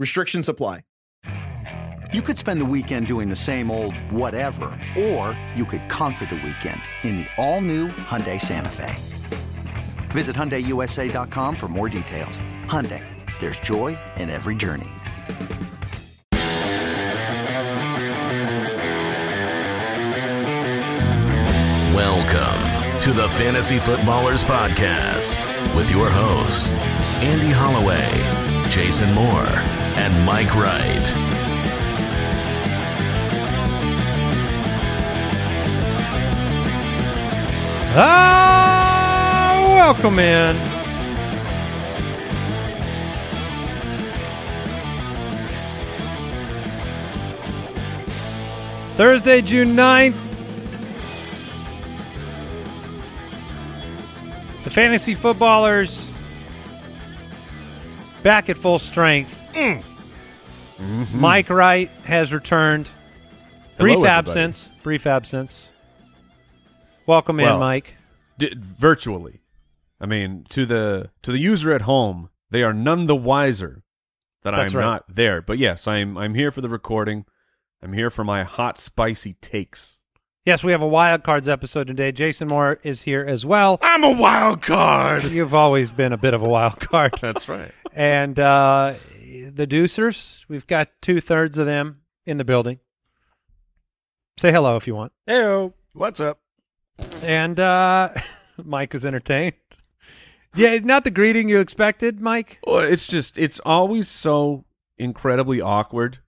Restrictions apply. You could spend the weekend doing the same old whatever, or you could conquer the weekend in the all-new Hyundai Santa Fe. Visit HyundaiUSA.com for more details. Hyundai, there's joy in every journey. Welcome to the Fantasy Footballers Podcast with your hosts, Andy Holloway, Jason Moore, and Mike Wright. Welcome in. Thursday, June 9th. The Fantasy Footballers back at full strength. Mike Wright has returned. Brief absence. Welcome in, Mike. Virtually. I mean, to the user at home, they are none the wiser that I'm not there. But yes, I'm here for the recording. I'm here for my hot, spicy takes. Yes, we have a Wild Cards episode today. Jason Moore is here as well. I'm a wild card. You've always been a bit of a wild card. That's right. And the Deucers, we've got 2/3 of them in the building. Say hello if you want. Heyo. What's up? And Mike is entertained. Yeah, not the greeting you expected, Mike. Well, it's always so incredibly awkward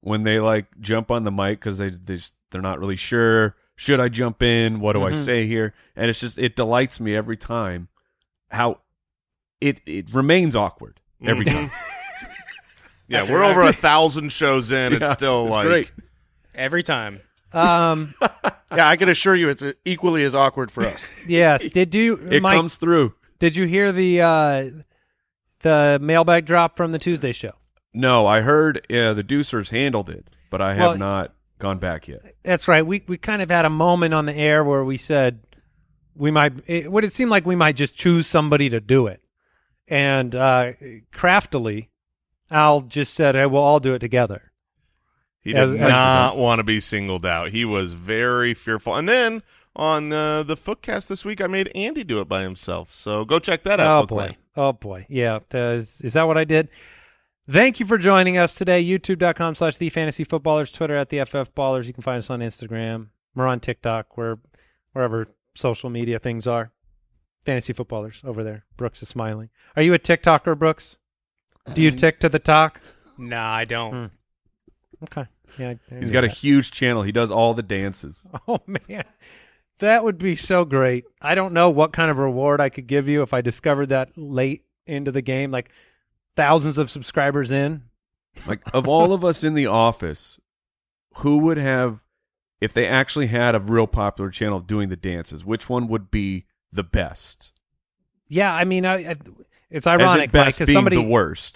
when they jump on the mic because they're not really sure. Should I jump in? What do I say here? And it delights me every time how it remains awkward every time. Yeah, we're over 1,000 shows in. Yeah, it's still great. Every time. Yeah, I can assure you it's equally as awkward for us. Yes. Mike, comes through. Did you hear the mailbag drop from the Tuesday show? No, I heard the Deucers handled it, but I have not gone back yet. That's right. We kind of had a moment on the air where we said it seemed like we might just choose somebody to do it. And craftily, Al just said, hey, we'll all do it together. He did not want to be singled out. He was very fearful. And then on the Footcast this week, I made Andy do it by himself. So go check that out. Oh, boy. Yeah. Is that what I did? Thank you for joining us today. YouTube.com/TheFantasyFootballers, Twitter @TheFFBallers. You can find us on Instagram. We're on TikTok. We're wherever social media things are. Fantasy Footballers over there. Brooks is smiling. Are you a TikToker, Brooks? Do you tick to the talk? No, I don't. Okay. Yeah, he's got a huge channel. He does all the dances. Oh, man. That would be so great. I don't know what kind of reward I could give you if I discovered that late into the game, like thousands of subscribers in. Like, of all of us in the office, who would have, if they actually had a real popular channel doing the dances, which one would be the best? Yeah, I mean, it's ironic, Mike, because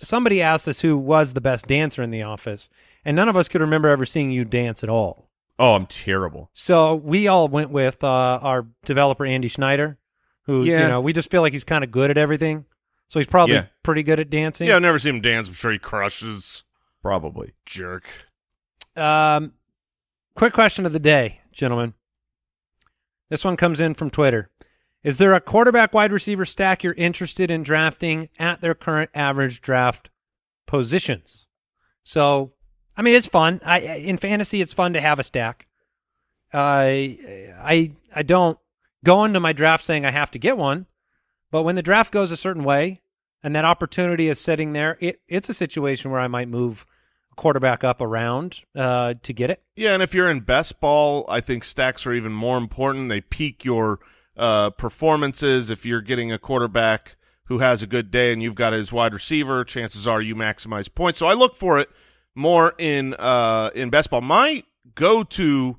somebody asked us who was the best dancer in the office, and none of us could remember ever seeing you dance at all. Oh, I'm terrible. So we all went with our developer, Andy Schneider, who, we just feel like he's kind of good at everything. So he's probably pretty good at dancing. Yeah, I've never seen him dance. I'm sure he crushes. Probably. Jerk. Quick question of the day, gentlemen. This one comes in from Twitter. Is there a quarterback wide receiver stack you're interested in drafting at their current average draft positions? So, I mean, it's fun. In fantasy, it's fun to have a stack. I don't go into my draft saying I have to get one, but when the draft goes a certain way and that opportunity is sitting there, it's a situation where I might move quarterback up around to get it. Yeah, and if you're in best ball, I think stacks are even more important. They peak your performances. If you're getting a quarterback who has a good day and you've got his wide receiver, chances are you maximize points. So I look for it more in best ball. My go-to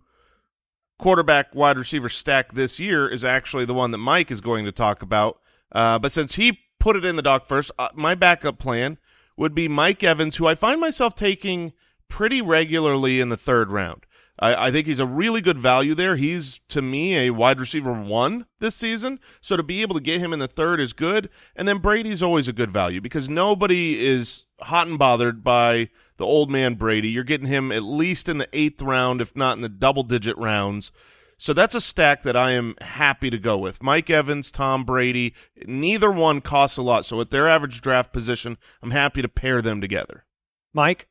quarterback wide receiver stack this year is actually the one that Mike is going to talk about. But since he put it in the dock first, my backup plan would be Mike Evans, who I find myself taking pretty regularly in the third round. I think he's a really good value there. He's, to me, a wide receiver one this season. So to be able to get him in the third is good. And then Brady's always a good value because nobody is hot and bothered by the old man Brady. You're getting him at least in the eighth round, if not in the double-digit rounds. So that's a stack that I am happy to go with. Mike Evans, Tom Brady, neither one costs a lot. So at their average draft position, I'm happy to pair them together. Mike?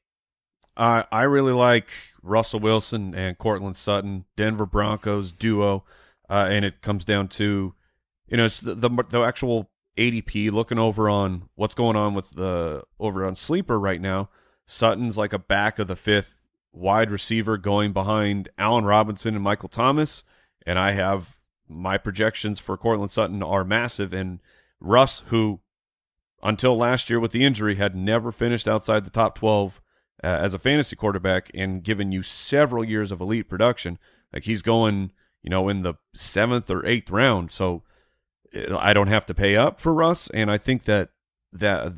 I really like Russell Wilson and Courtland Sutton, Denver Broncos duo, and it comes down to, you know, it's the actual ADP. Looking over on what's going on with the over on Sleeper right now, Sutton's like a back of the fifth wide receiver going behind Allen Robinson and Michael Thomas, and I have my projections for Courtland Sutton are massive, and Russ, who until last year with the injury had never finished outside the top 12. As a fantasy quarterback and given you several years of elite production, like he's going, you know, in the 7th or 8th round. So I don't have to pay up for Russ. And I think that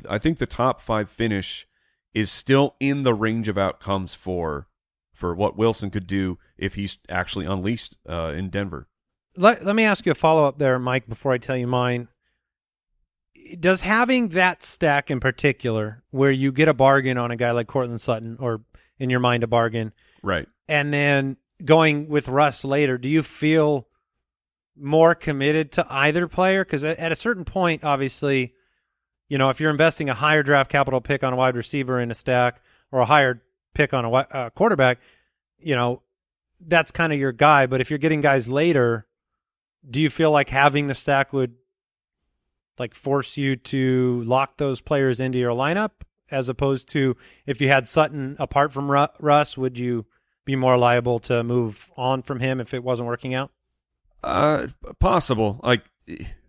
I think the top 5 finish is still in the range of outcomes for what Wilson could do if he's actually unleashed in Denver. Let me ask you a follow-up there, Mike, before I tell you mine. Does having that stack in particular where you get a bargain on a guy like Courtland Sutton, or in your mind a bargain, right, and then going with Russ later, do you feel more committed to either player? Because at a certain point, obviously, you know, if you're investing a higher draft capital pick on a wide receiver in a stack or a higher pick on a quarterback, you know, that's kind of your guy. But if you're getting guys later, do you feel like having the stack would – like force you to lock those players into your lineup, as opposed to if you had Sutton apart from Russ, would you be more liable to move on from him if it wasn't working out? Possible. Like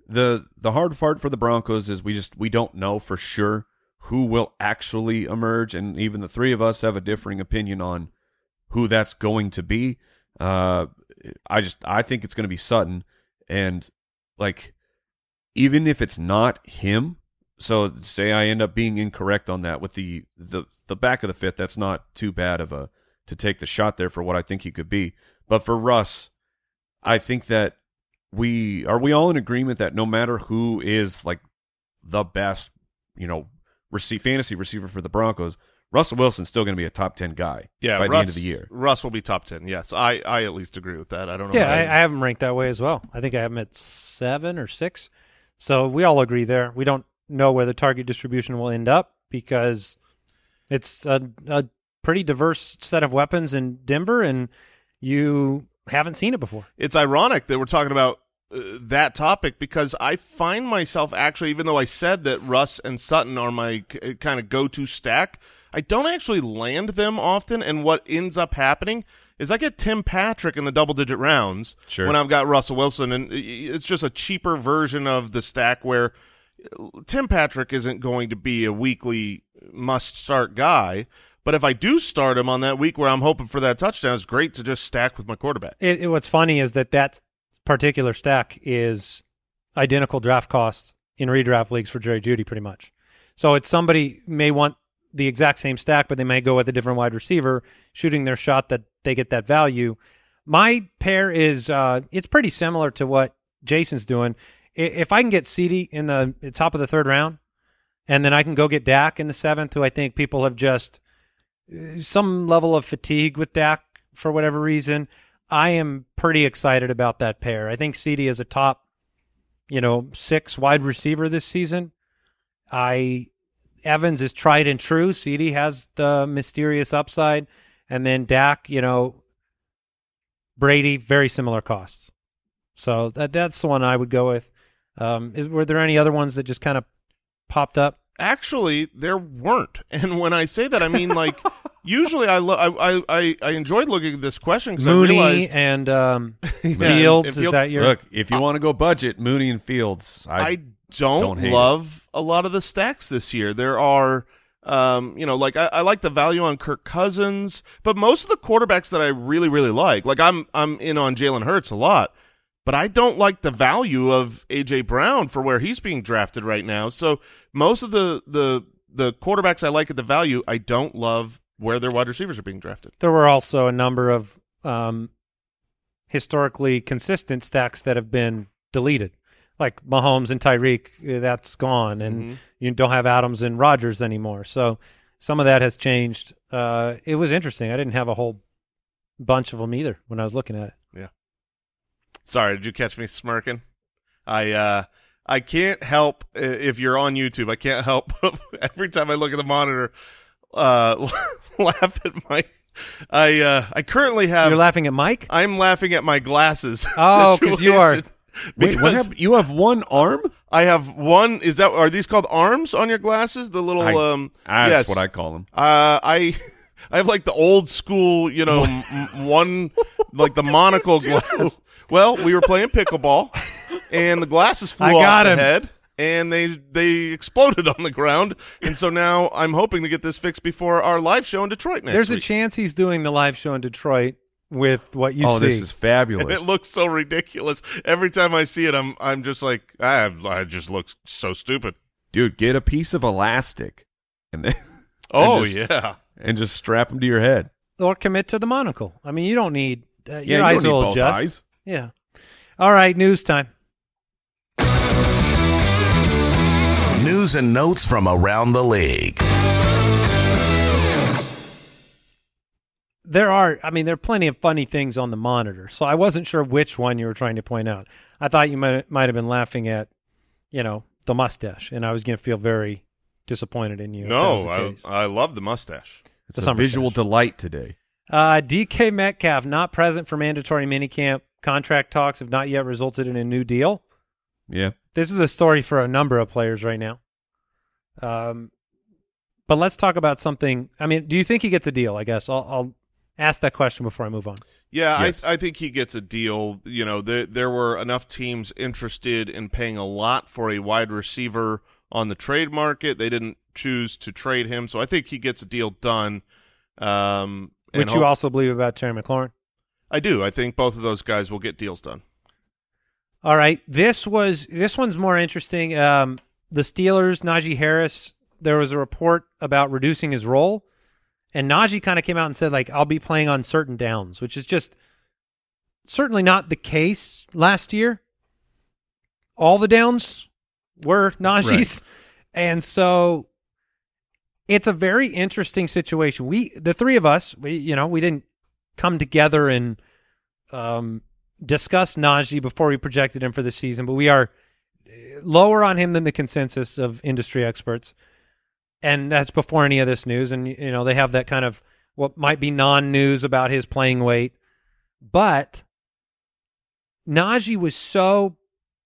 the hard part for the Broncos is we don't know for sure who will actually emerge, and even the three of us have a differing opinion on who that's going to be. I think it's going to be Sutton, and like, even if it's not him, so say I end up being incorrect on that with the back of the fifth, that's not too bad of a to take the shot there for what I think he could be. But for Russ, I think that we all in agreement that no matter who is like the best, you know, fantasy receiver for the Broncos, Russell Wilson's still going to be a top 10 guy by the end of the year. Russ will be top 10, yes. I at least agree with that. I don't know. Yeah, I have him ranked that way as well. I think I have him at 7 or 6. So we all agree there. We don't know where the target distribution will end up because it's a pretty diverse set of weapons in Denver, and you haven't seen it before. It's ironic that we're talking about that topic because I find myself actually, even though I said that Russ and Sutton are my kind of go-to stack, I don't actually land them often, and what ends up happening is I get Tim Patrick in the double-digit rounds when I've got Russell Wilson, and it's just a cheaper version of the stack where Tim Patrick isn't going to be a weekly must-start guy, but if I do start him on that week where I'm hoping for that touchdown, it's great to just stack with my quarterback. What's funny is that particular stack is identical draft cost in redraft leagues for Jerry Jeudy pretty much. So it's somebody may want the exact same stack, but they may go with a different wide receiver, shooting their shot that they get that value. My pair is it's pretty similar to what Jason's doing. If I can get CeeDee in the top of the third round, and then I can go get Dak in the 7th, who I think people have just some level of fatigue with Dak for whatever reason, I am pretty excited about that pair. I think CeeDee is a top, 6 wide receiver this season. Evans is tried and true. CeeDee has the mysterious upside. And then Dak, Brady, very similar costs. So that's the one I would go with. Were there any other ones that just kind of popped up? Actually, there weren't. And when I say that, I mean, like, usually I enjoyed looking at this question because I realized... Mooney and Fields, is that your... Look, if you want to go budget, Mooney and Fields. I don't love a lot of the stacks this year. There are I like the value on Kirk Cousins, but most of the quarterbacks that I really, really like I'm in on Jalen Hurts a lot, but I don't like the value of A.J. Brown for where he's being drafted right now. So most of the quarterbacks I like at the value, I don't love where their wide receivers are being drafted. There were also a number of historically consistent stacks that have been deleted. Like Mahomes and Tyreek, that's gone, and you don't have Adams and Rodgers anymore. So some of that has changed. It was interesting. I didn't have a whole bunch of them either when I was looking at it. Yeah. Sorry, did you catch me smirking? I can't help, if you're on YouTube, I can't help every time I look at the monitor laugh at my... I currently have... You're laughing at Mike? I'm laughing at my glasses. Oh, because you are... Wait, what happened? You have one arm? I have one. Are these called arms on your glasses? The little that's what I call them. I have like the old school, one like the monocle glass. Well, we were playing pickleball, and the glasses flew off the head, and they exploded on the ground. And so now I'm hoping to get this fixed before our live show in Detroit next week. There's a chance he's doing the live show in Detroit. With what you see. Oh, this is fabulous. And it looks so ridiculous. Every time I see it, I'm just like, I just look so stupid. Dude, get a piece of elastic. And then, and just strap them to your head. Or commit to the monocle. I mean, you don't need, your eyes will adjust. Eyes. Yeah. All right, news time. News and notes from around the league. There are plenty of funny things on the monitor, so I wasn't sure which one you were trying to point out. I thought you might have been laughing at, the mustache, and I was going to feel very disappointed in you. No, I love the mustache. It's a visual delight today. DK Metcalf, not present for mandatory minicamp. Contract talks have not yet resulted in a new deal. Yeah. This is a story for a number of players right now. But let's talk about something. I mean, do you think he gets a deal, I guess? I'll ask that question before I move on. Yeah, yes. I think he gets a deal. There were enough teams interested in paying a lot for a wide receiver on the trade market. They didn't choose to trade him, so I think he gets a deal done. Which you also believe about Terry McLaurin? I do. I think both of those guys will get deals done. All right. This one's more interesting. The Steelers, Najee Harris, there was a report about reducing his role. And Najee kind of came out and said, I'll be playing on certain downs, which is just certainly not the case last year. All the downs were Najee's. Right. And so it's a very interesting situation. The three of us, we didn't come together and discuss Najee before we projected him for the season, but we are lower on him than the consensus of industry experts. And that's before any of this news. And, they have that kind of what might be non-news about his playing weight. But Najee was so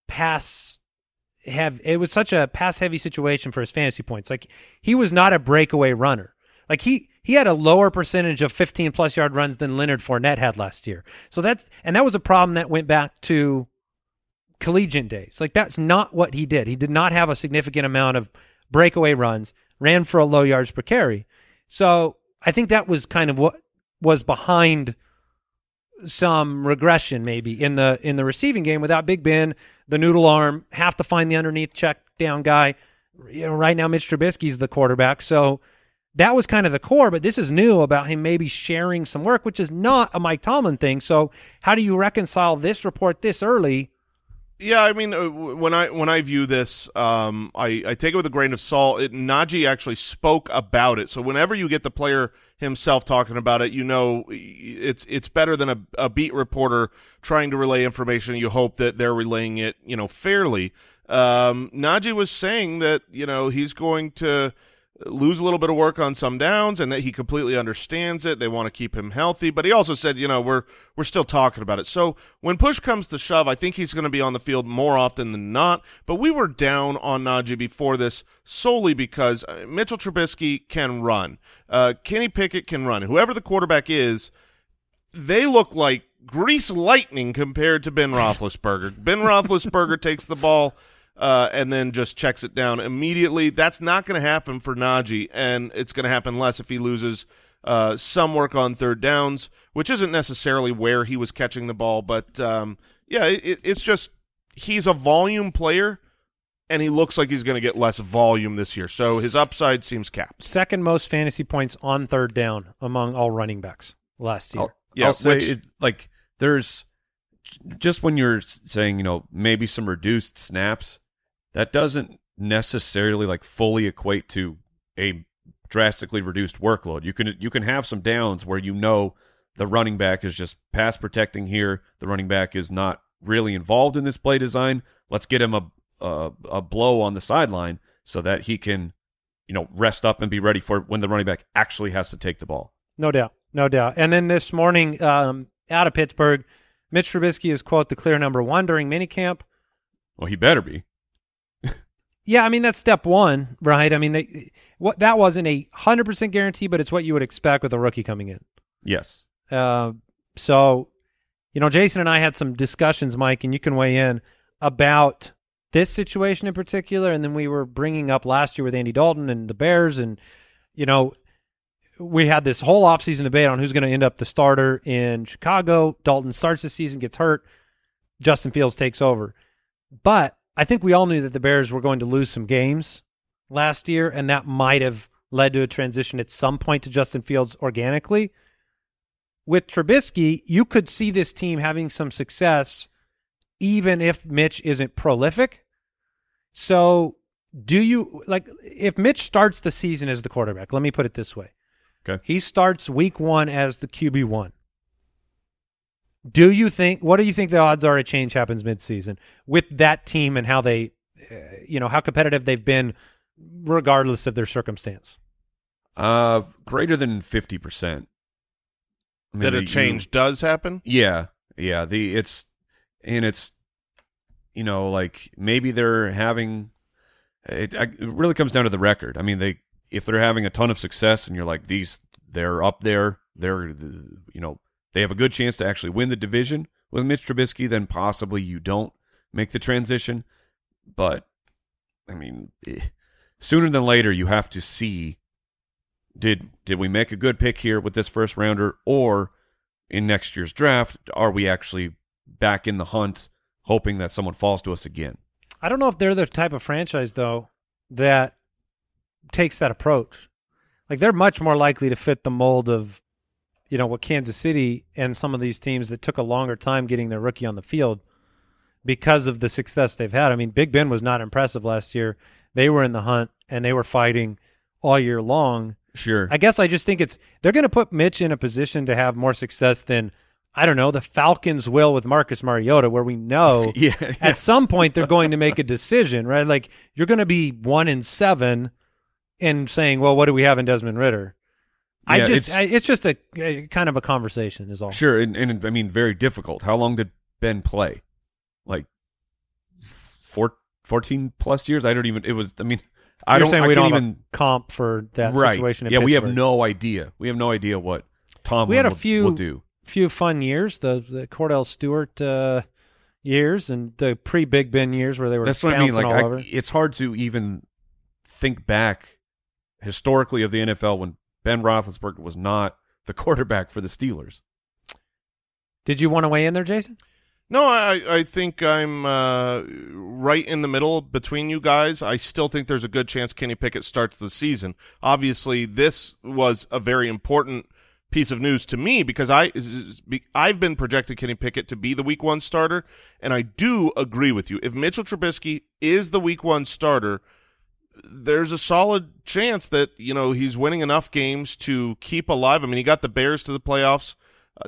it was such a pass-heavy situation for his fantasy points. He was not a breakaway runner. He had a lower percentage of 15-plus yard runs than Leonard Fournette had last year. So that was a problem that went back to collegiate days. That's not what he did. He did not have a significant amount of breakaway runs, ran for a low yards per carry. So I think that was kind of what was behind some regression maybe in the receiving game without Big Ben, the noodle arm, have to find the underneath check down guy. Right now Mitch Trubisky's the quarterback. So that was kind of the core, but this is new about him maybe sharing some work, which is not a Mike Tomlin thing. So how do you reconcile this report this early? Yeah, I mean, when I view this, I take it with a grain of salt. Najee actually spoke about it, so whenever you get the player himself talking about it, it's better than a beat reporter trying to relay information. You hope that they're relaying it, fairly. Najee was saying that he's going to lose a little bit of work on some downs and that he completely understands it. They want to keep him healthy. But he also said, we're still talking about it. So when push comes to shove, I think he's going to be on the field more often than not. But we were down on Najee before this solely because Mitchell Trubisky can run. Kenny Pickett can run. Whoever the quarterback is, they look like grease lightning compared to Ben Roethlisberger. Ben Roethlisberger takes the ball and then just checks it down immediately. That's not going to happen for Najee, and it's going to happen less if he loses some work on third downs, which isn't necessarily where he was catching the ball. But, yeah, it's just he's a volume player, and he looks like he's going to get less volume this year. So his upside seems capped. Second most fantasy points on third down among all running backs last year. I'll say it, like, there's just when you're saying, you know, maybe some reduced snaps, that doesn't necessarily like fully equate to a drastically reduced workload. You can have some downs where, you know, the running back is just pass protecting here. The running back is not really involved in this play design. Let's get him a blow on the sideline so that he can, you know, rest up and be ready for when the running back actually has to take the ball. No doubt. And then this morning, out of Pittsburgh, Mitch Trubisky is, quote, the clear number one during minicamp. Well, he better be. Yeah, I mean, that's step one, right? I mean, that wasn't a 100% guarantee, but it's what you would expect with a rookie coming in. Yes. So, you know, Jason and I had some discussions, Mike, and you can weigh in about this situation in particular, and then we were bringing up last year with Andy Dalton and the Bears, and, you know, we had this whole offseason debate on who's going to end up the starter in Chicago. Dalton starts the season, gets hurt. Justin Fields takes over. But I think we all knew that the Bears were going to lose some games last year, and that might have led to a transition at some point to Justin Fields organically. With Trubisky, you could see this team having some success even if Mitch isn't prolific. So do you, like, if Mitch starts the season as the quarterback, let me put it this way. Okay. He starts week one as the QB1. What do you think the odds are a change happens midseason with that team and how they, you know, how competitive they've been regardless of their circumstance? Greater than 50%. That a change does happen? Yeah. Yeah. It's, you know, like maybe they're having, it really comes down to the record. I mean, if they're having a ton of success and you're like, they're up there, you know, they have a good chance to actually win the division with Mitch Trubisky, then possibly you don't make the transition. But, I mean, sooner than later, you have to see, did we make a good pick here with this first rounder, or in next year's draft, are we actually back in the hunt hoping that someone falls to us again? I don't know if they're the type of franchise, though, that takes that approach. Like, they're much more likely to fit the mold of, you know, what Kansas City and some of these teams that took a longer time getting their rookie on the field because of the success they've had. I mean, Big Ben was not impressive last year. They were in the hunt and they were fighting all year long. Sure. I guess I just think they're going to put Mitch in a position to have more success than, I don't know, the Falcons will with Marcus Mariota, where we know yeah. at some point they're going to make a decision, right? Like, you're going to be 1-7 and saying, well, what do we have in Desmond Ridder? Yeah, it's just a kind of a conversation is all. Sure, and I mean, very difficult. How long did Ben play? Like 14 plus years? I don't even. It was. I mean, I You're don't. Saying I we can't don't have even a comp for that right. situation. In yeah, Pittsburgh. We have no idea. We have no idea what Tomlin will do. Few fun years, the Cordell Stewart years and the pre-Big Ben years where they were. That's what I mean. Like, it's hard to even think back historically of the NFL when Ben Roethlisberger was not the quarterback for the Steelers. Did you want to weigh in there, Jason? No, I think I'm right in the middle between you guys. I still think there's a good chance Kenny Pickett starts the season. Obviously, this was a very important piece of news to me because I've been projected Kenny Pickett to be the week one starter, and I do agree with you. If Mitchell Trubisky is the week one starter, there's a solid chance that, you know, he's winning enough games to keep alive. I mean, he got the Bears to the playoffs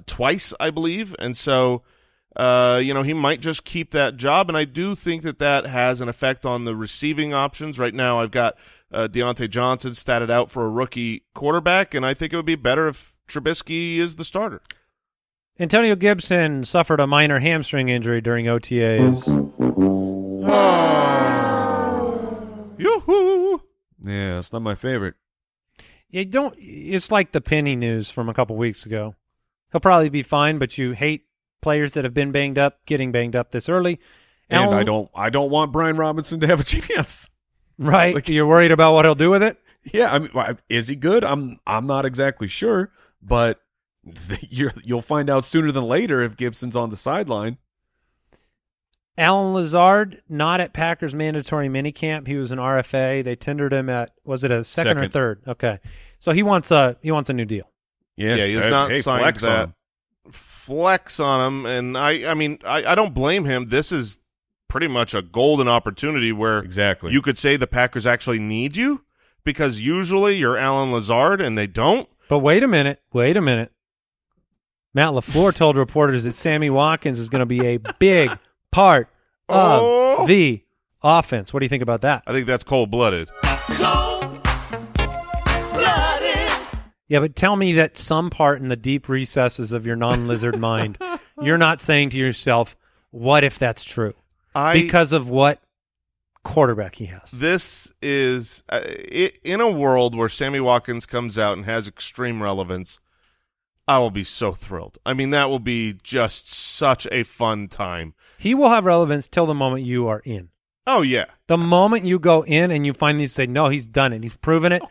twice, I believe. And so, you know, he might just keep that job. And I do think that that has an effect on the receiving options. Right now, I've got Deontay Johnson statted out for a rookie quarterback, and I think it would be better if Trubisky is the starter. Antonio Gibson suffered a minor hamstring injury during OTAs. Yoo-hoo. Yeah, it's not my favorite. You don't. It's like the Penny news from a couple weeks ago. He'll probably be fine, but you hate players that have been banged up getting banged up this early. And I don't want Brian Robinson to have a chance. Right. Like, you're worried about what he'll do with it? Yeah. I mean, is he good? I'm not exactly sure, but you'll find out sooner than later if Gibson's on the sideline. Alan Lazard, not at Packers mandatory minicamp. He was an RFA. They tendered him at, was it a second. Or third? Okay. So he wants a new deal. Yeah. Yeah, he's not signed flex that. Flex on him. And I mean, I don't blame him. This is pretty much a golden opportunity where exactly you could say the Packers actually need you, because usually you're Alan Lazard and they don't. But wait a minute. Matt LaFleur told reporters that Sammy Watkins is going to be a big part of the offense. What do you think about that? I think that's cold-blooded. Yeah, but tell me that some part in the deep recesses of your non-lizard mind, you're not saying to yourself, what if that's true? Because of what quarterback he has. This is in a world where Sammy Watkins comes out and has extreme relevance, I will be so thrilled. I mean, that will be just such a fun time. He will have relevance till the moment you are in. Oh, yeah. The moment you go in and you finally say, no, he's done it, he's proven it,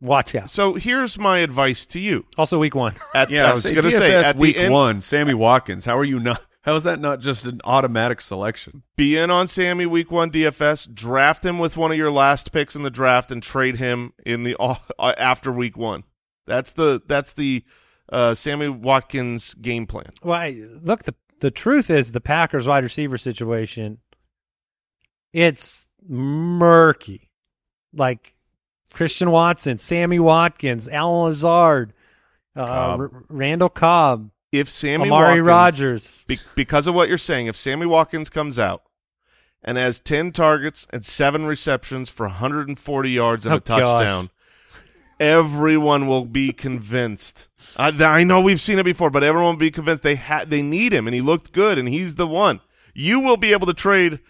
watch out. So here's my advice to you. Also week one. I was going to say, at week one, Sammy Watkins, how are you not? How is that not just an automatic selection? Be in on Sammy week one DFS, draft him with one of your last picks in the draft, and trade him in the after week one. That's the Sammy Watkins game plan. Well, look, the truth is the Packers wide receiver situation, it's murky. Like Christian Watson, Sammy Watkins, Alan Lazard, Randall Cobb. If Sammy Amari Rodgers, because of what you're saying, if Sammy Watkins comes out and has 10 targets and 7 receptions for 140 yards and a touchdown, everyone will be convinced. I know we've seen it before, but everyone will be convinced they need him, and he looked good, and he's the one. You will be able to trade.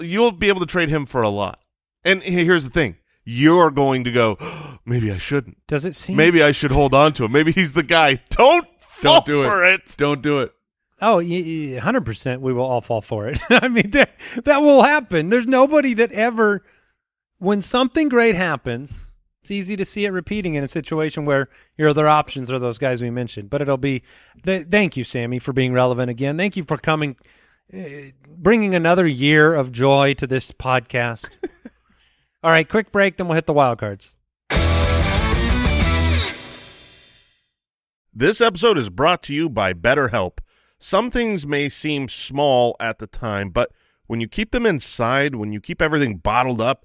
You'll be able to trade him for a lot. And here's the thing. You're going to go, maybe I shouldn't. Does it seem? Maybe I should hold on to him. Maybe he's the guy. Don't do for it. Don't do it. Oh, 100% we will all fall for it. I mean, that will happen. There's nobody that ever, when something great happens, it's easy to see it repeating in a situation where your other options are those guys we mentioned. But it'll be, thank you, Sammy, for being relevant again. Thank you for coming, bringing another year of joy to this podcast. All right, quick break, then we'll hit the wild cards. This episode is brought to you by BetterHelp. Some things may seem small at the time, but when you keep them inside, when you keep everything bottled up,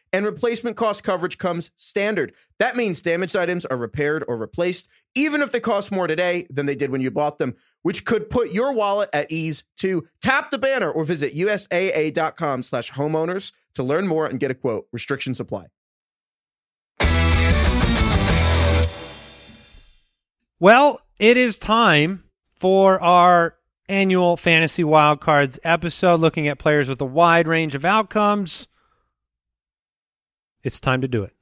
and replacement cost coverage comes standard. That means damaged items are repaired or replaced, even if they cost more today than they did when you bought them, which could put your wallet at ease too. Tap the banner or visit USAA.com/homeowners to learn more and get a quote. Restrictions apply. Well, it is time for our annual Fantasy Wildcards episode, looking at players with a wide range of outcomes. It's time to do it.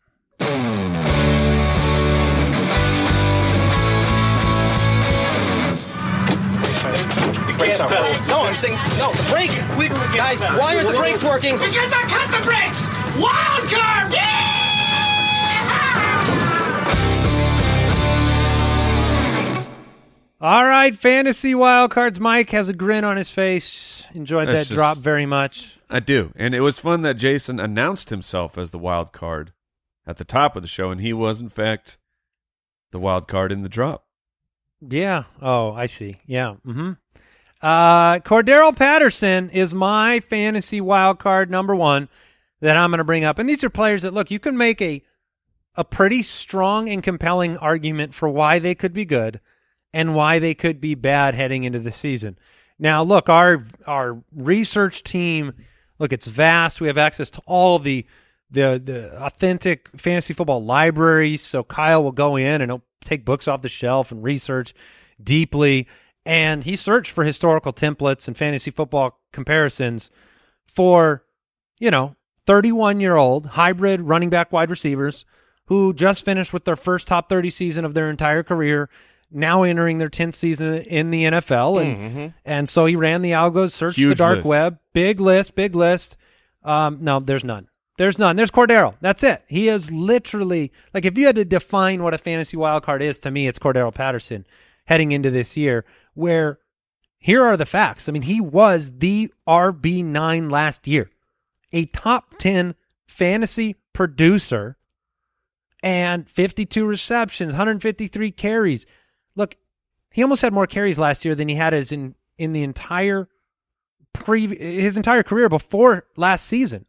somewhere. No, I'm saying, no, the brakes. Guys, why aren't the brakes working? Because I cut the brakes. Wild curve. Yeah! All right, Fantasy Wildcards. Mike has a grin on his face. Enjoyed that drop very much. I do. And it was fun that Jason announced himself as the wild card at the top of the show, and he was, in fact, the wild card in the drop. Yeah. Oh, I see. Yeah. Mm-hmm. Cordarrelle Patterson is my fantasy wild card number one that I'm going to bring up. And these are players that, look, you can make a pretty strong and compelling argument for why they could be good and why they could be bad heading into the season. Now, look, our research team, look, it's vast. We have access to all the authentic fantasy football libraries, so Kyle will go in and he'll take books off the shelf and research deeply, and he searched for historical templates and fantasy football comparisons for, 31-year-old hybrid running back wide receivers who just finished with their first top 30 season of their entire career, now entering their 10th season in the NFL. And, and so he ran the algos, searched the dark web. Big list. No, there's none. There's Cordarrelle. That's it. He is literally, like, if you had to define what a fantasy wild card is, to me, it's Cordarrelle Patterson heading into this year, where here are the facts. I mean, he was the RB9 last year, a top 10 fantasy producer, and 52 receptions, 153 carries. Look, he almost had more carries last year than he had in the entire his entire career before last season.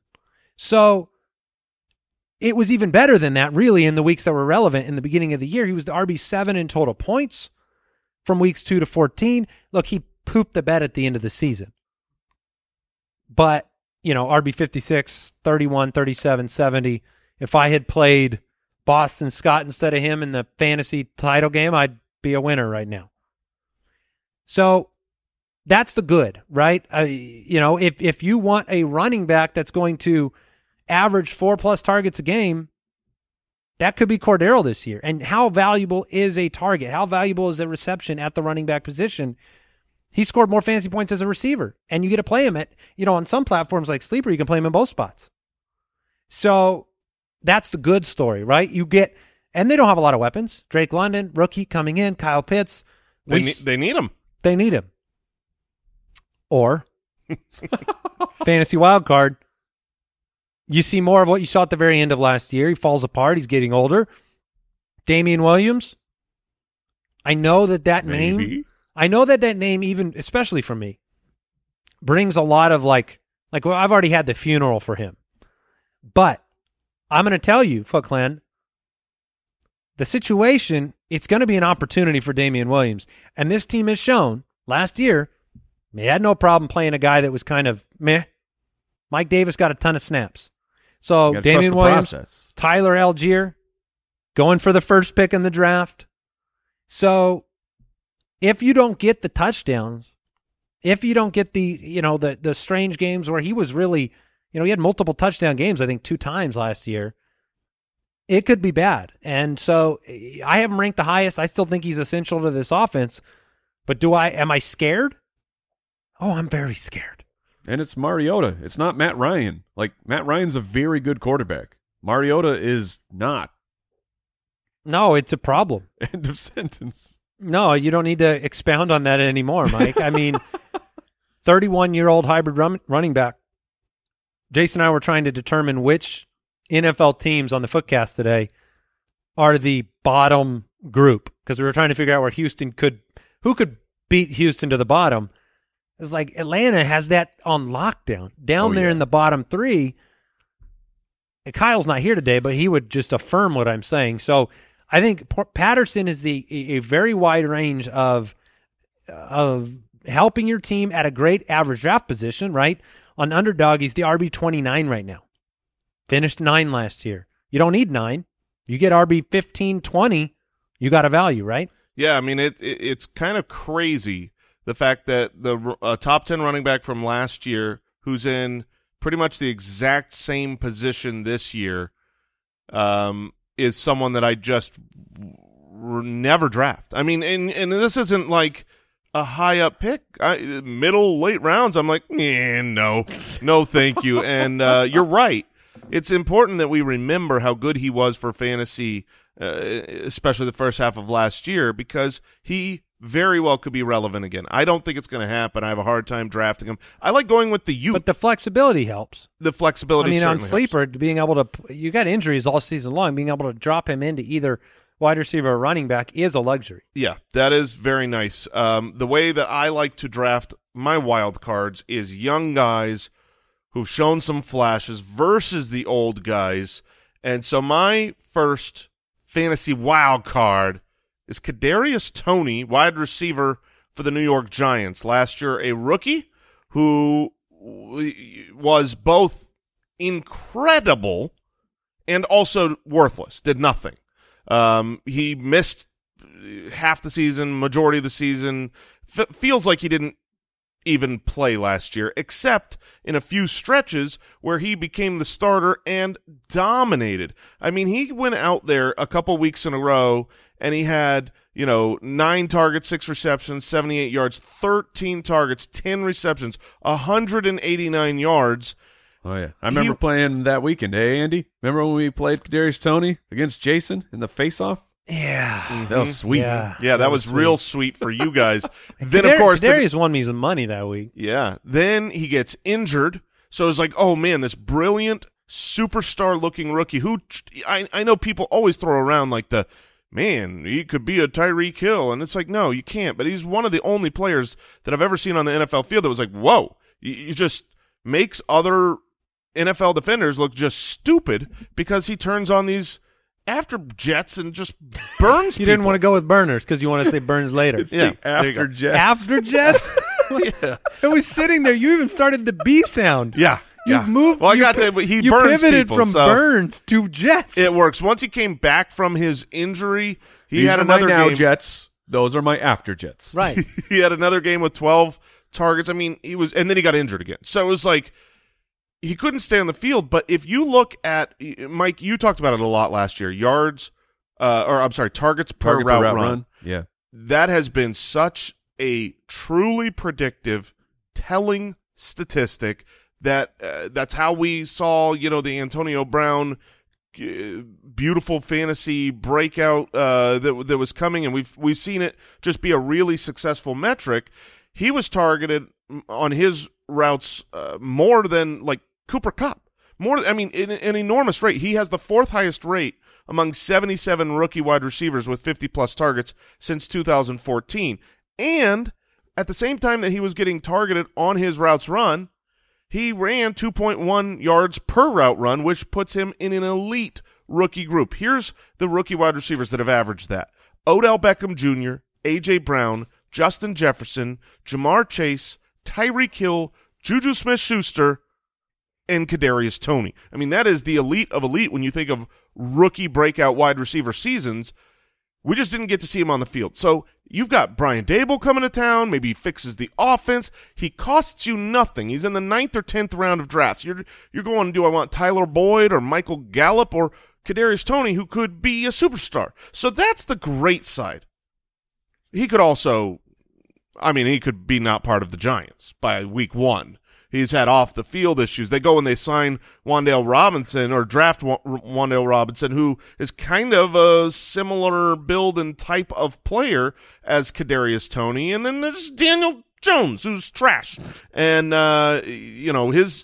So it was even better than that, really, in the weeks that were relevant in the beginning of the year. He was the RB7 in total points from weeks 2 to 14. Look, he pooped the bed at the end of the season. But, RB56, 31, 37, 70. If I had played Boston Scott instead of him in the fantasy title game, I'd be a winner right now. So that's the good, right? If you want a running back that's going to average 4+ targets a game, that could be Cordarrelle this year. And how valuable is a target? How valuable is a reception at the running back position? He scored more fantasy points as a receiver, and you get to play him at, on some platforms like Sleeper, you can play him in both spots. So that's the good story, right? You get, and they don't have a lot of weapons. Drake London, rookie coming in, Kyle Pitts. They need him. They need him. Or fantasy wild card, you see more of what you saw at the very end of last year. He falls apart. He's getting older. Damian Williams. I know that name. I know that name, even especially for me, brings a lot of well, I've already had the funeral for him, but I'm going to tell you, Foot Clan, the situation, it's going to be an opportunity for Damian Williams. And this team has shown last year, they had no problem playing a guy that was kind of meh. Mike Davis got a ton of snaps. So Damian Williams, process. Tyler Algier, going for the first pick in the draft. So if you don't get the touchdowns, if you don't get the strange games where he was really, he had multiple touchdown games, I think 2 times last year. It could be bad. And so I haven't ranked the highest. I still think he's essential to this offense. But am I scared? Oh, I'm very scared. And it's Mariota. It's not Matt Ryan. Matt Ryan's a very good quarterback. Mariota is not. No, it's a problem. End of sentence. No, you don't need to expound on that anymore, Mike. 31-year-old hybrid running back. Jason and I were trying to determine which NFL teams on the Footcast today are the bottom group, because we were trying to figure out who could beat Houston to the bottom. It's like Atlanta has that on lockdown down there in the bottom 3. And Kyle's not here today, but he would just affirm what I'm saying. So I think Patterson is a very wide range of helping your team at a great average draft position, right? On underdog, he's the RB29 right now. Finished 9 last year. You don't need 9. You get RB15, 20, you got a value, right? Yeah, it's kind of crazy, the fact that the top 10 running back from last year, who's in pretty much the exact same position this year, is someone that I just never draft. And this isn't like a high-up pick. Middle, late rounds, I'm like, no, thank you. And you're right. It's important that we remember how good he was for fantasy, especially the first half of last year, because he very well could be relevant again. I don't think it's going to happen. I have a hard time drafting him. I like going with the youth. But the flexibility helps. The flexibility certainly helps. I mean, on Sleeper, being able to – you got injuries all season long. Being able to drop him into either wide receiver or running back is a luxury. Yeah, that is very nice. The way that I like to draft my wild cards is young guys who've shown some flashes versus the old guys. And so my first fantasy wild card is Kadarius Toney, wide receiver for the New York Giants. Last year, a rookie who was both incredible and also worthless, did nothing. He missed half the season, majority of the season. Feels like he didn't even play last year, except in a few stretches where he became the starter and dominated. I mean, he went out there a couple weeks in a row and he had, 9 targets, 6 receptions, 78 yards, 13 targets, 10 receptions, 189 yards. Oh, yeah. I remember playing that weekend, Andy? Remember when we played Kadarius Toney against Jason in the face-off? Yeah. Mm-hmm. That was sweet. Yeah, that was real sweet for you guys. Then, of course, Kadarius won me some money that week. Yeah. Then he gets injured. So it's like, oh, man, this brilliant superstar-looking rookie who I know people always throw around like the, man, he could be a Tyreek Hill. And it's like, no, you can't. But he's one of the only players that I've ever seen on the NFL field that was like, whoa, you just makes other NFL defenders look just stupid because he turns on these after jets and just burns people. You didn't want to go with burners because you want to say burns later. After jets. After jets? Yeah. It was sitting there. You even started the B sound. Yeah. You've moved. Well, you pivoted people, from burns to jets. It works. Once he came back from his injury, he had another game. These are my now jets. Those are my after jets. Right. He had another game with 12 targets. I mean, he was, and then he got injured again. So it was like, he couldn't stay on the field, but if you look at Mike, you talked about it a lot last year. Yards, targets per route run. Yeah, that has been such a truly predictive, telling statistic that that's how we saw the Antonio Brown beautiful fantasy breakout that was coming, and we've seen it just be a really successful metric. He was targeted on his routes more than like Cooper Kupp. An enormous rate. He has the 4th highest rate among 77 rookie wide receivers with 50-plus targets since 2014. And at the same time that he was getting targeted on his routes run, he ran 2.1 yards per route run, which puts him in an elite rookie group. Here's the rookie wide receivers that have averaged that. Odell Beckham Jr., A.J. Brown, Justin Jefferson, Jamar Chase, Tyreek Hill, Juju Smith-Schuster, and Kadarius Toney. I mean, that is the elite of elite when you think of rookie breakout wide receiver seasons. We just didn't get to see him on the field. So you've got Brian Daboll coming to town. Maybe he fixes the offense. He costs you nothing. He's in the 9th or 10th round of drafts. You're going, do I want Tyler Boyd or Michael Gallup or Kadarius Toney, who could be a superstar? So that's the great side. He could also... he could be not part of the Giants by week one. He's had off-the-field issues. They go and they sign Wandale Robinson or draft Wandale Robinson, who is kind of a similar build and type of player as Kadarius Toney. And then there's Daniel Jones, who's trash. And, here's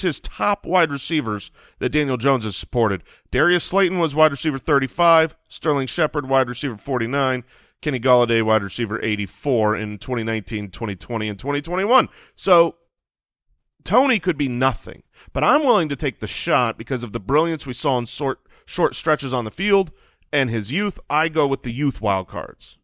his top wide receivers that Daniel Jones has supported. Darius Slayton was wide receiver 35, Sterling Shepard, wide receiver 49, Kenny Galladay, wide receiver 84 in 2019, 2020, and 2021. So Toney could be nothing, but I'm willing to take the shot because of the brilliance we saw in short stretches on the field and his youth. I go with the youth wild cards.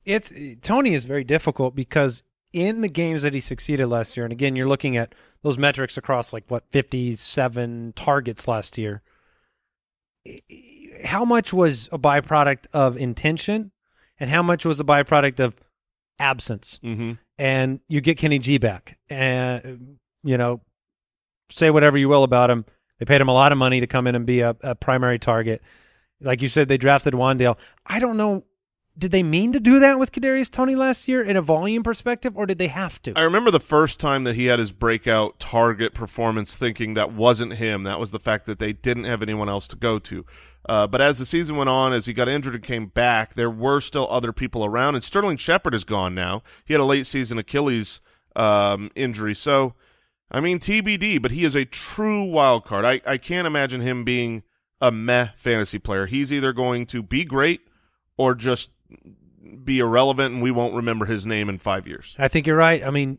Toney is very difficult because in the games that he succeeded last year, and again, you're looking at those metrics across 57 targets last year. How much was a byproduct of intention? And how much was a byproduct of absence? Mm-hmm. And you get Kenny G back. And, say whatever you will about him. They paid him a lot of money to come in and be a primary target. Like you said, they drafted Wandale. I don't know Did they mean to do that with Kadarius Toney last year in a volume perspective, or did they have to? I remember the first time that he had his breakout target performance thinking that wasn't him. That was the fact that they didn't have anyone else to go to. But as the season went on, as he got injured and came back, there were still other people around. And Sterling Shepard is gone now. He had a late-season Achilles injury. So, I mean, TBD, but he is a true wild card. I can't imagine him being a meh fantasy player. He's either going to be great or just be irrelevant and we won't remember his name in 5 years. I think you're right. I mean,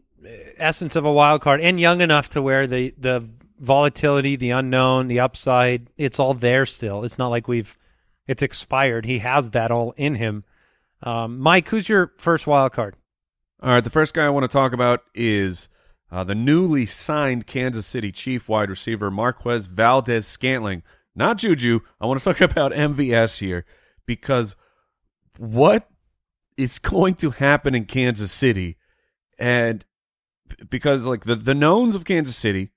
essence of a wild card and young enough to where the volatility, the unknown, the upside, it's all there still. It's not like it's expired. He has that all in him. Mike, who's your first wild card? All right, the first guy I want to talk about is the newly signed Kansas City Chief wide receiver Marquez Valdes-Scantling. Not Juju. I want to talk about MVS here because what is going to happen in Kansas City, and because like the knowns of Kansas City,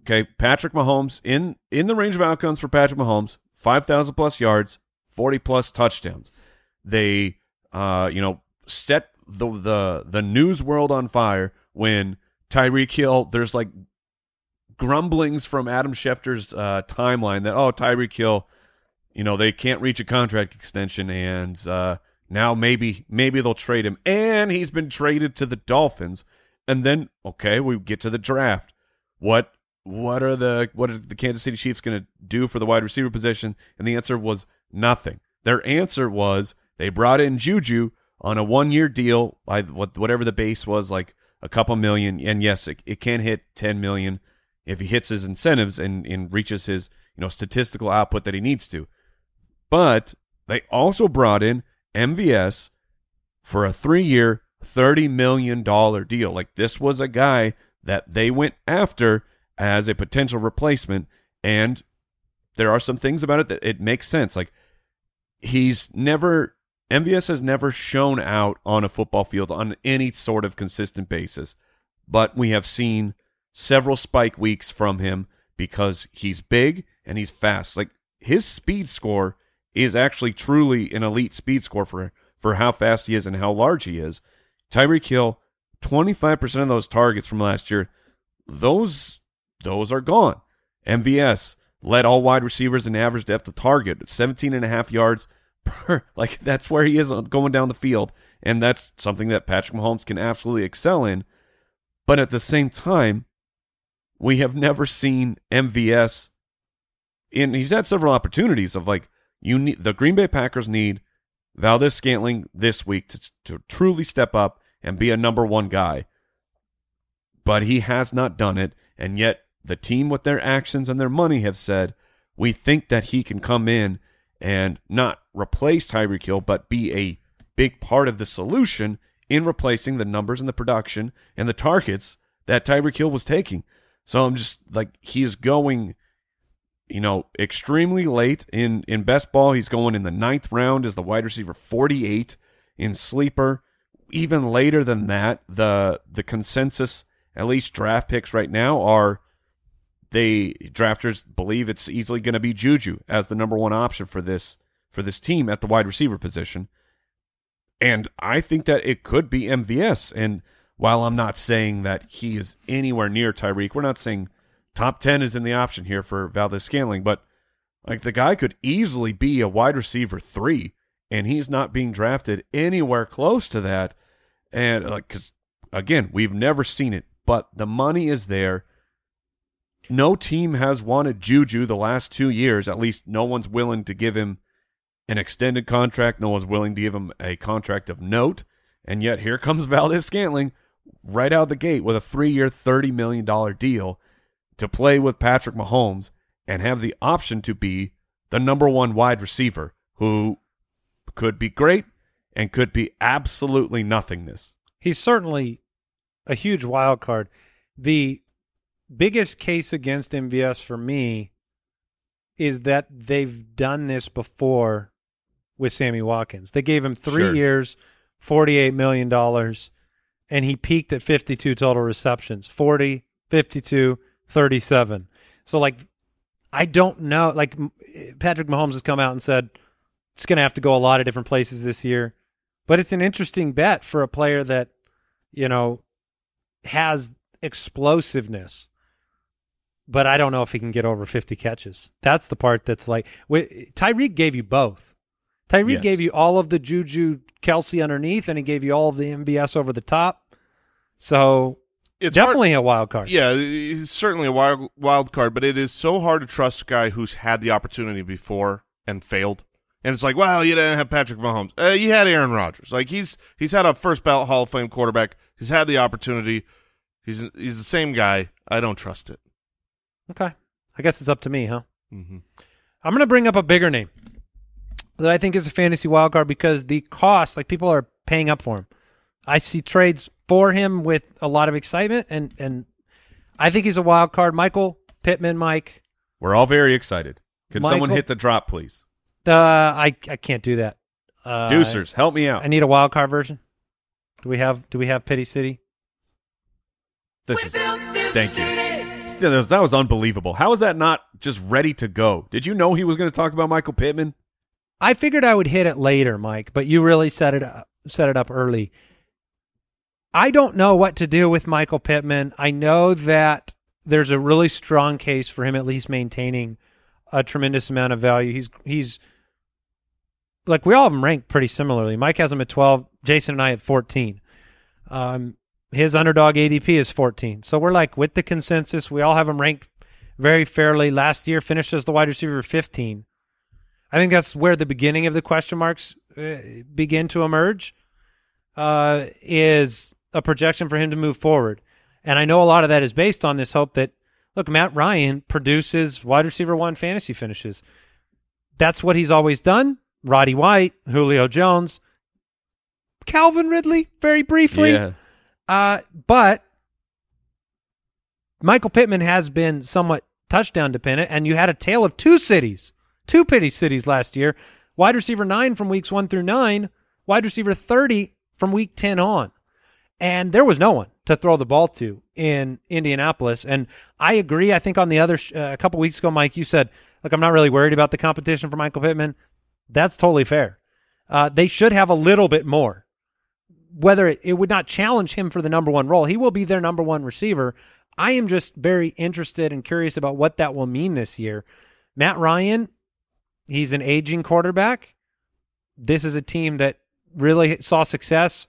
okay, Patrick Mahomes in the range of outcomes for Patrick Mahomes, 5,000 plus yards, 40 plus touchdowns. They set the news world on fire when Tyreek Hill. There's like grumblings from Adam Schefter's timeline that Tyreek Hill, they can't reach a contract extension, and now maybe they'll trade him. And he's been traded to the Dolphins. And then, okay, we get to the draft. What are the Kansas City Chiefs going to do for the wide receiver position? And the answer was nothing. Their answer was they brought in Juju on a one-year deal, whatever the base was, like a couple million. And yes, it can hit $10 million if he hits his incentives and reaches his statistical output that he needs to. But they also brought in MVS for a 3-year, $30 million deal. Like, this was a guy that they went after as a potential replacement, and there are some things about it that it makes sense. Like, MVS has never shown out on a football field on any sort of consistent basis, but we have seen several spike weeks from him because he's big and he's fast. Like, his speed score is actually truly an elite speed score for how fast he is and how large he is. Tyreek Hill, 25% of those targets from last year, those are gone. MVS led all wide receivers in average depth of target, 17.5 yards per. Like, that's where he is going down the field, and that's something that Patrick Mahomes can absolutely excel in. But at the same time, we have never seen MVS, and he's had several opportunities of like, the Green Bay Packers need Valdes-Scantling this week to truly step up and be a number one guy. But he has not done it, and yet the team with their actions and their money have said, we think that he can come in and not replace Tyreek Hill, but be a big part of the solution in replacing the numbers and the production and the targets that Tyreek Hill was taking. So I'm just like, he's going extremely late in best ball. He's going in the 9th round as the wide receiver 48 in Sleeper. Even later than that, the consensus, at least draft picks right now, drafters believe it's easily going to be Juju as the number one option for this team at the wide receiver position. And I think that it could be MVS. And while I'm not saying that he is anywhere near Tyreek, we're not saying Top 10 is in the option here for Valdes-Scantling, but like, the guy could easily be a wide receiver 3, and he's not being drafted anywhere close to that. And like, because again, we've never seen it, but the money is there. No team has wanted Juju the last 2 years. At least no one's willing to give him an extended contract. No one's willing to give him a contract of note. And yet here comes Valdes-Scantling right out the gate with a 3-year, $30 million deal to play with Patrick Mahomes and have the option to be the number one wide receiver, who could be great and could be absolutely nothingness. He's certainly a huge wild card. The biggest case against MVS for me is that they've done this before with Sammy Watkins. They gave him 3 years, $48 million, and he peaked at 52 total receptions, 40, 52, 37. So, like, I don't know. Like, Patrick Mahomes has come out and said, It's going to have to go a lot of different places this year. But it's an interesting bet for a player that, you know, has explosiveness. But I don't know if he can get over 50 catches. That's the part that's like – Tyreek gave you both. Tyreek gave you all of the Juju Kelsey underneath, and he gave you all of the MBS over the top. So it's definitely a wild card. Yeah, it's certainly a wild card, but it is so hard to trust a guy who's had the opportunity before and failed. And it's like, well, you didn't have Patrick Mahomes. You had Aaron Rodgers. Like he's had a first ballot Hall of Fame quarterback. He's had the opportunity. He's the same guy. I don't trust it. Okay. I guess it's up to me, huh? Mm-hmm. I'm going to bring up a bigger name that I think is a fantasy wild card because the cost, like people are paying up for him. I see trades for him with a lot of excitement, and I think he's a wild card. Michael Pittman, Mike. We're all very excited. Could someone hit the drop, please? I can't do that. Deucers, help me out. I need a wild card version. Do we have Pity City? Thank you. That was unbelievable. How is that not just ready to go? Did you know he was going to talk about Michael Pittman? I figured I would hit it later, Mike, but you really set it up early. I don't know what to do with Michael Pittman. I know that there's a really strong case for him at least maintaining a tremendous amount of value. He's like, we all have him ranked pretty similarly. Mike has him at 12, Jason and I at 14. His underdog ADP is 14. So we're like with the consensus. We all have him ranked very fairly. Last year finished as the wide receiver 15. I think that's where the beginning of the question marks begin to emerge, is a projection for him to move forward. And I know a lot of that is based on this hope that, look, Matt Ryan produces wide receiver one fantasy finishes. That's what he's always done. Roddy White, Julio Jones, Calvin Ridley, very briefly. Yeah. But Michael Pittman has been somewhat touchdown dependent, and you had a tale of two Pity Cities last year. Wide receiver 9 from weeks 1 through 9, wide receiver 30 from week 10 on. And there was no one to throw the ball to in Indianapolis. And I agree. I think on the other, a couple weeks ago, Mike, you said, look, I'm not really worried about the competition for Michael Pittman. That's totally fair. They should have a little bit more. Whether it would not challenge him for the number one role, he will be their number one receiver. I am just very interested and curious about what that will mean this year. Matt Ryan, he's an aging quarterback. This is a team that really saw success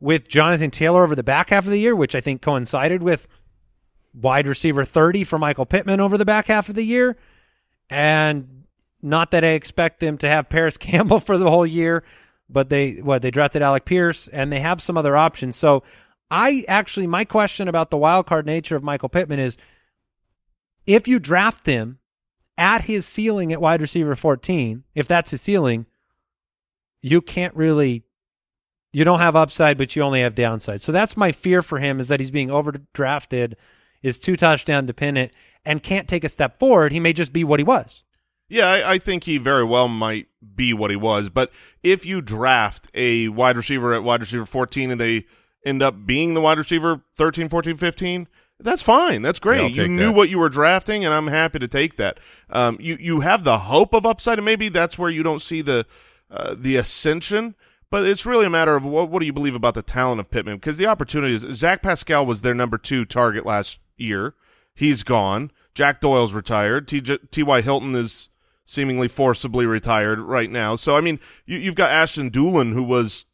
with Jonathan Taylor over the back half of the year, which I think coincided with wide receiver 30 for Michael Pittman over the back half of the year. And not that I expect them to have Paris Campbell for the whole year, but they drafted Alec Pierce, and they have some other options. So my question about the wild card nature of Michael Pittman is, if you draft him at his ceiling at wide receiver 14, if that's his ceiling, you don't have upside, but you only have downside. So that's my fear for him, is that he's being overdrafted, is too touchdown dependent, and can't take a step forward. He may just be what he was. Yeah, I think he very well might be what he was, but if you draft a wide receiver at wide receiver 14 and they end up being the wide receiver 13, 14, 15, that's fine. That's great. You knew what you were drafting, and I'm happy to take that. You have the hope of upside, and maybe that's where you don't see the ascension, but it's really a matter of what do you believe about the talent of Pittman, because the opportunities. Zach Pascal was their number 2 target last year. He's gone. Jack Doyle's retired. T.Y. Hilton is seemingly forcibly retired right now. So, I mean, you've got Ashton Doolin, who is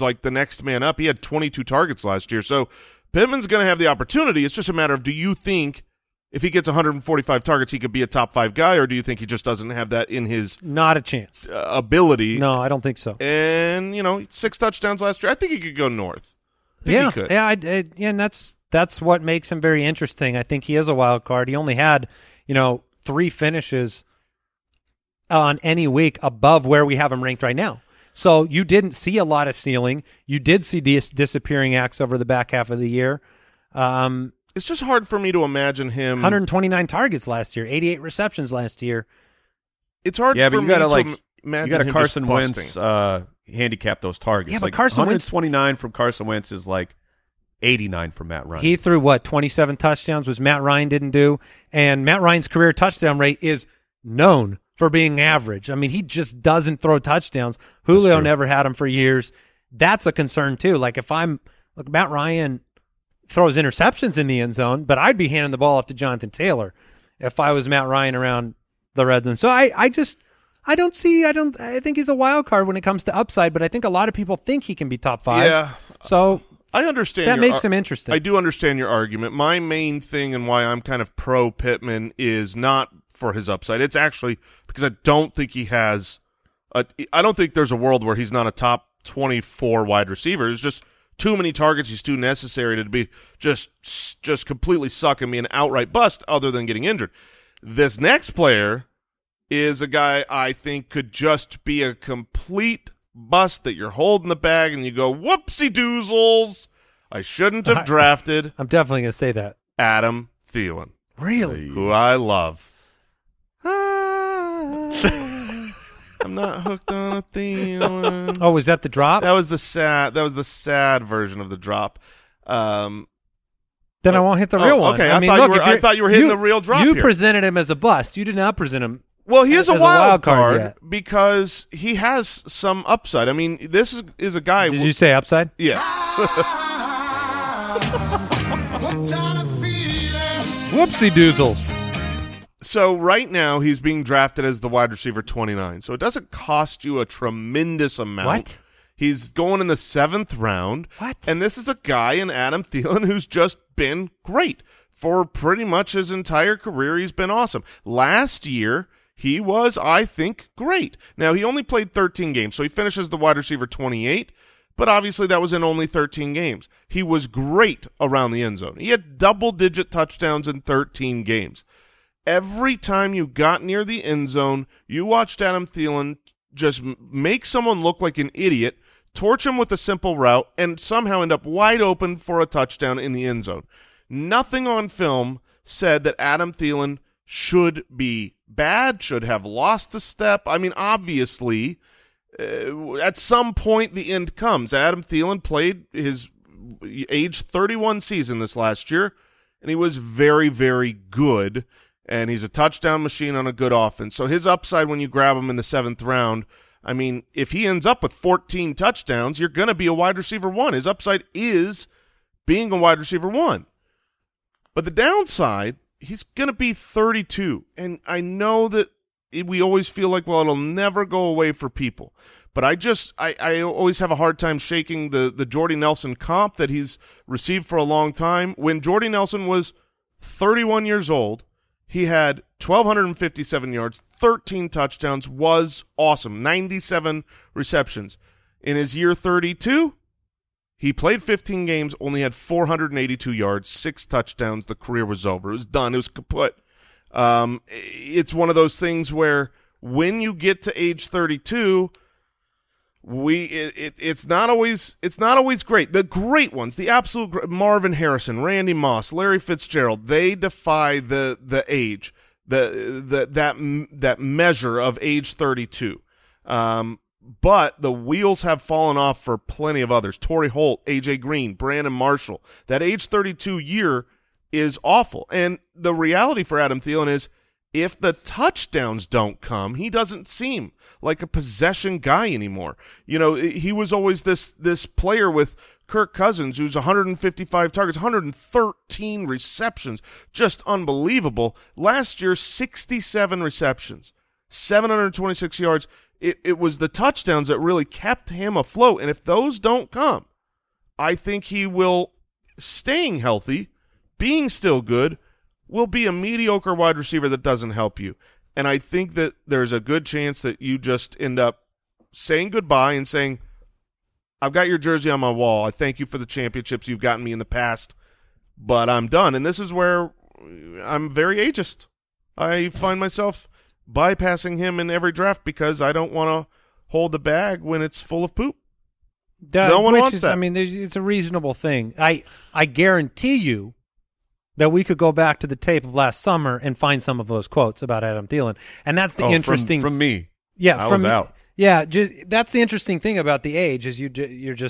like the next man up. He had 22 targets last year. So Pittman's going to have the opportunity. It's just a matter of, do you think if he gets 145 targets, he could be a top 5 guy, or do you think he just doesn't have that in his not a chance ability? No, I don't think so. And, 6 touchdowns last year. I think he could go north. And that's what makes him very interesting. I think he is a wild card. He only had, 3 finishes on any week above where we have him ranked right now. So you didn't see a lot of ceiling. You did see disappearing acts over the back half of the year. It's just hard for me to imagine him. 129 targets last year, 88 receptions last year. It's hard for me to imagine. You got to Carson Wentz handicap those targets. Yeah, but Carson Wentz, 129 from Carson Wentz is like 89 from Matt Ryan. He threw 27 touchdowns, which Matt Ryan didn't do, and Matt Ryan's career touchdown rate is known for being average. I mean, he just doesn't throw touchdowns. Julio never had him for years. That's a concern too. Like if I'm look, Matt Ryan throws interceptions in the end zone, but I'd be handing the ball off to Jonathan Taylor if I was Matt Ryan around the red zone. So I think he's a wild card when it comes to upside, but I think a lot of people think he can be top five. Yeah. So I understand that makes him interesting. I do understand your argument. My main thing and why I'm kind of pro Pittman is not for his upside. It's actually because I don't think he has I don't think there's a world where he's not a top 24 wide receiver. There's just too many targets. He's too necessary to be just completely sucking me an outright bust other than getting injured. This next player is a guy I think could just be a complete bust that you're holding the bag and you go, whoopsie doozles, I shouldn't have drafted. I'm definitely going to say that. Adam Thielen. Really? Who I love. I'm not hooked on a Thielen. Oh, was that the drop? That was the sad version of the drop. Then I won't hit the real one. Okay, I thought you were hitting the real drop. You presented him as a bust. You did not present him. Well, he is a wild card because he has some upside. I mean, this is a guy. Did you say upside? Yes. Whoopsie doozles. So right now he's being drafted as the wide receiver 29. So it doesn't cost you a tremendous amount. What? He's going in the 7th round. What? And this is a guy in Adam Thielen who's just been great for pretty much his entire career. He's been awesome. Last year he was, I think, great. Now, he only played 13 games, so he finishes the wide receiver 28, but obviously that was in only 13 games. He was great around the end zone. He had double-digit touchdowns in 13 games. Every time you got near the end zone, you watched Adam Thielen just make someone look like an idiot, torch him with a simple route, and somehow end up wide open for a touchdown in the end zone. Nothing on film said that Adam Thielen should be bad, should have lost a step. I mean, obviously, at some point the end comes. Adam Thielen played his age 31 season this last year, and he was very, very good, and he's a touchdown machine on a good offense. So his upside when you grab him in the 7th round, I mean, if he ends up with 14 touchdowns, you're going to be a wide receiver 1. His upside is being a wide receiver 1. But the downside, he's going to be 32, and I know that we always feel like, well, it'll never go away for people. But I always have a hard time shaking the Jordy Nelson comp that he's received for a long time. When Jordy Nelson was 31 years old, he had 1,257 yards, 13 touchdowns, was awesome, 97 receptions. In his year 32, he played 15 games, only had 482 yards, 6 touchdowns. The career was over. It was done. It was kaput. It's one of those things where when you get to age 32, it's not always great. The great ones, the absolute great, Marvin Harrison, Randy Moss, Larry Fitzgerald, they defy the age, that measure of age 32. But the wheels have fallen off for plenty of others. Torrey Holt, A.J. Green, Brandon Marshall. That age 32 year is awful. And the reality for Adam Thielen is if the touchdowns don't come, he doesn't seem like a possession guy anymore. You know, he was always this player with Kirk Cousins who's 155 targets, 113 receptions. Just unbelievable. Last year, 67 receptions, 726 yards. It was the touchdowns that really kept him afloat, and if those don't come, I think he will, staying healthy, being still good, will be a mediocre wide receiver that doesn't help you. And I think that there's a good chance that you just end up saying goodbye and saying, I've got your jersey on my wall. I thank you for the championships you've gotten me in the past, but I'm done. And this is where I'm very ageist. I find myself bypassing him in every draft because I don't want to hold the bag when it's full of poop. No one wants that. I mean, it's a reasonable thing. I guarantee you that we could go back to the tape of last summer and find some of those quotes about Adam Thielen, and that's the interesting from me. Yeah, I was out. Yeah, that's the interesting thing about the age is you don't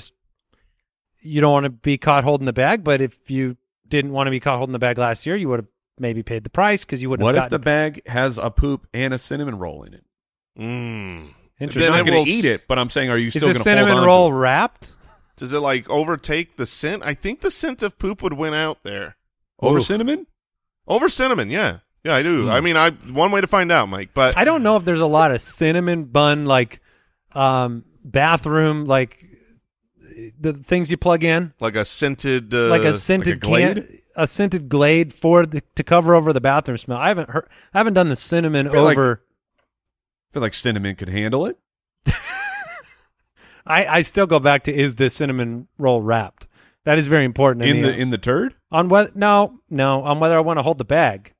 want to be caught holding the bag, but if you didn't want to be caught holding the bag last year, you would have maybe paid the price because you wouldn't have gotten it. What if the bag has a poop and a cinnamon roll in it? Mm. Interesting. I'm not going to eat it, but I'm saying, are you still going to hold on? Is the cinnamon roll wrapped? Does it like overtake the scent? I think the scent of poop would win out there. Over cinnamon? Over cinnamon, yeah. Yeah, I do. Mm. I mean, one way to find out, Mike. But I don't know if there's a lot of cinnamon bun, like bathroom, like the things you plug in. Like a scented Glade? A scented Glade to cover over the bathroom smell. I haven't done the cinnamon I feel like cinnamon could handle it. I still go back to, is this cinnamon roll wrapped? That is very important in the turd. On whether I want to hold the bag.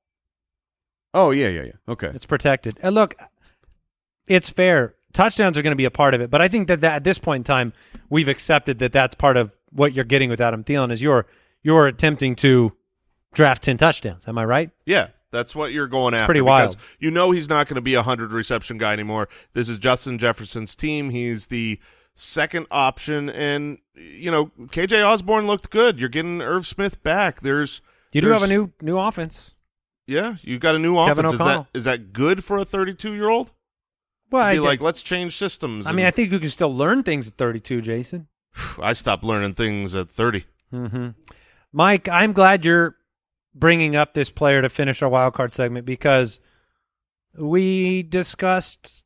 Oh yeah. Okay, it's protected. And look, it's fair. Touchdowns are going to be a part of it, but I think that at this point in time, we've accepted that that's part of what you're getting with Adam Thielen is you're attempting to draft 10 touchdowns. Am I right? Yeah. That's what you're going after. Pretty wild. You know he's not going to be a 100 reception guy anymore. This is Justin Jefferson's team. He's the second option, and KJ Osborne looked good. You're getting Irv Smith back. You do have a new offense. Yeah, you got a new offense. Is that good for a 32-year-old? Well, let's change systems. I mean, I think you can still learn things at 32, Jason. I stopped learning things at 30. Mm-hmm. Mike, I'm glad you're bringing up this player to finish our wildcard segment because we discussed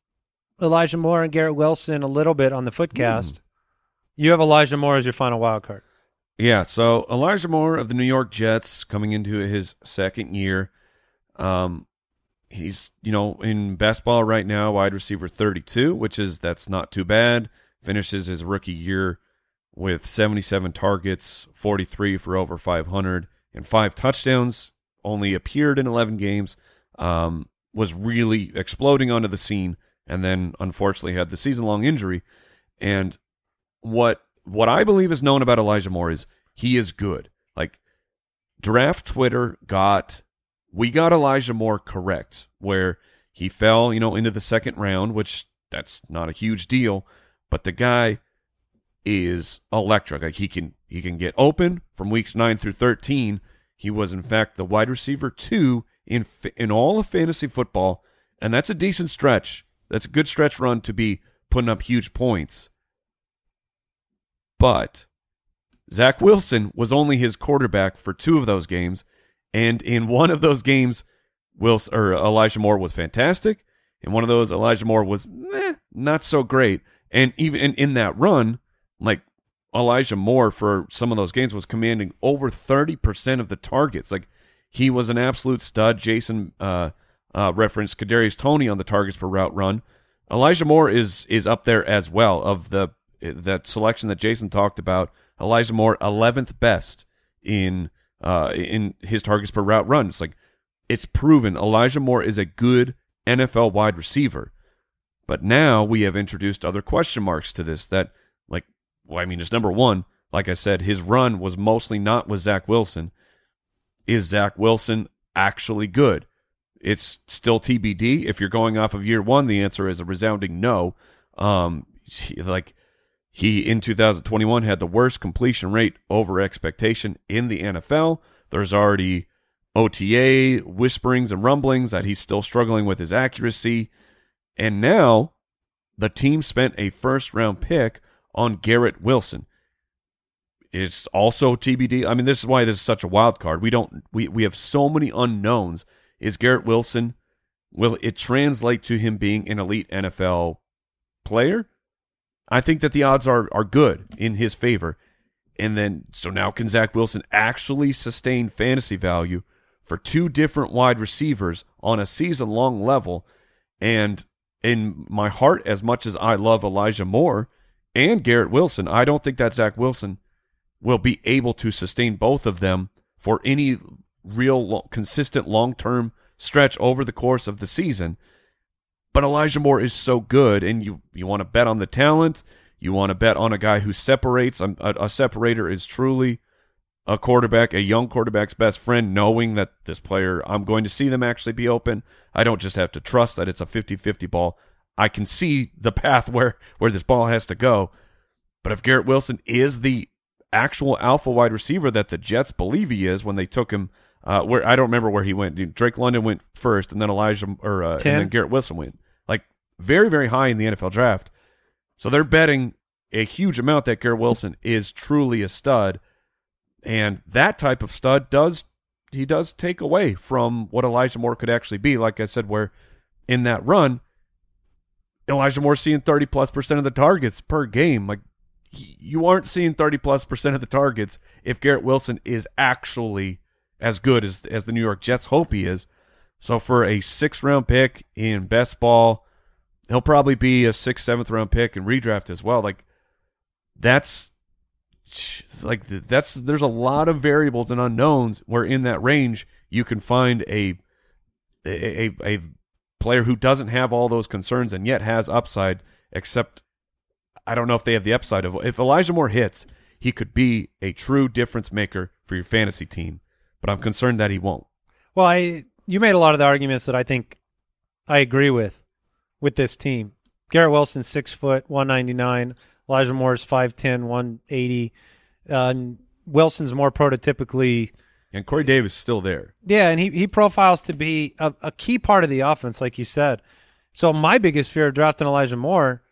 Elijah Moore and Garrett Wilson a little bit on the Footcast. Mm. You have Elijah Moore as your final wildcard. Yeah, so Elijah Moore of the New York Jets coming into his second year. He's, in best ball right now, wide receiver 32, that's not too bad. Finishes his rookie year with 77 targets, 43 for over 500. And 5 touchdowns, only appeared in 11 games, was really exploding onto the scene, and then unfortunately had the season-long injury. And what I believe is known about Elijah Moore is he is good. Like, Draft Twitter we got Elijah Moore correct, where he fell, into the second round, which that's not a huge deal, but the guy is electric. Like, he can get open from weeks 9 through 13. He was, in fact, the wide receiver 2 in all of fantasy football, and that's a decent stretch. That's a good stretch run to be putting up huge points. But Zach Wilson was only his quarterback for 2 of those games, and in one of those games, Elijah Moore was fantastic. In one of those, Elijah Moore was not so great. And even in that run, Elijah Moore for some of those games was commanding over 30% of the targets. Like, he was an absolute stud. Jason referenced Kadarius Toney on the targets per route run. Elijah Moore is up there as well. Of that selection that Jason talked about, Elijah Moore 11th best in his targets per route run. It's it's proven Elijah Moore is a good NFL wide receiver. But now we have introduced other question marks to this that. Just number one, like I said, his run was mostly not with Zach Wilson. Is Zach Wilson actually good? It's still TBD. If you're going off of year one, the answer is a resounding no. He, in 2021, had the worst completion rate over expectation in the NFL. There's already OTA whisperings and rumblings that he's still struggling with his accuracy. And now the team spent a first-round pick on Garrett Wilson. It's also TBD. I mean, this is why this is such a wild card. We have so many unknowns. Is Garrett Wilson, will it translate to him being an elite NFL player? I think that the odds are good in his favor. And then, so now can Zach Wilson actually sustain fantasy value for 2 different wide receivers on a season-long level? And in my heart, as much as I love Elijah Moore and Garrett Wilson, I don't think that Zach Wilson will be able to sustain both of them for any real consistent long-term stretch over the course of the season. But Elijah Moore is so good, and you want to bet on the talent. You want to bet on a guy who separates. A separator is truly a quarterback, a young quarterback's best friend, knowing that this player, I'm going to see them actually be open. I don't just have to trust that it's a 50-50 ball. I can see the path where this ball has to go. But if Garrett Wilson is the actual alpha wide receiver that the Jets believe he is when they took him where I don't remember where he went. Dude, Drake London went first, and then Garrett Wilson went. Like, very, very high in the NFL draft. So they're betting a huge amount that Garrett Wilson is truly a stud, and that type of stud does take away from what Elijah Moore could actually be. Like I said, where in that run, Elijah Moore seeing 30+% of the targets per game. Like, you aren't seeing 30+% of the targets if Garrett Wilson is actually as good as the New York Jets hope he is. So for a 6th round pick in best ball, he'll probably be a 6th, 7th round pick in redraft as well. Like, there's a lot of variables and unknowns where in that range you can find a player who doesn't have all those concerns and yet has upside, except I don't know if they have the upside of if Elijah Moore hits, he could be a true difference maker for your fantasy team, but I'm concerned that he won't. Well, you made a lot of the arguments that I think I agree with this team. Garrett Wilson's 6 foot, 199. Elijah Moore's 5'10", 180. Wilson's more prototypically. And Corey Davis is still there. Yeah, and he profiles to be a key part of the offense, like you said. So my biggest fear of drafting Elijah Moore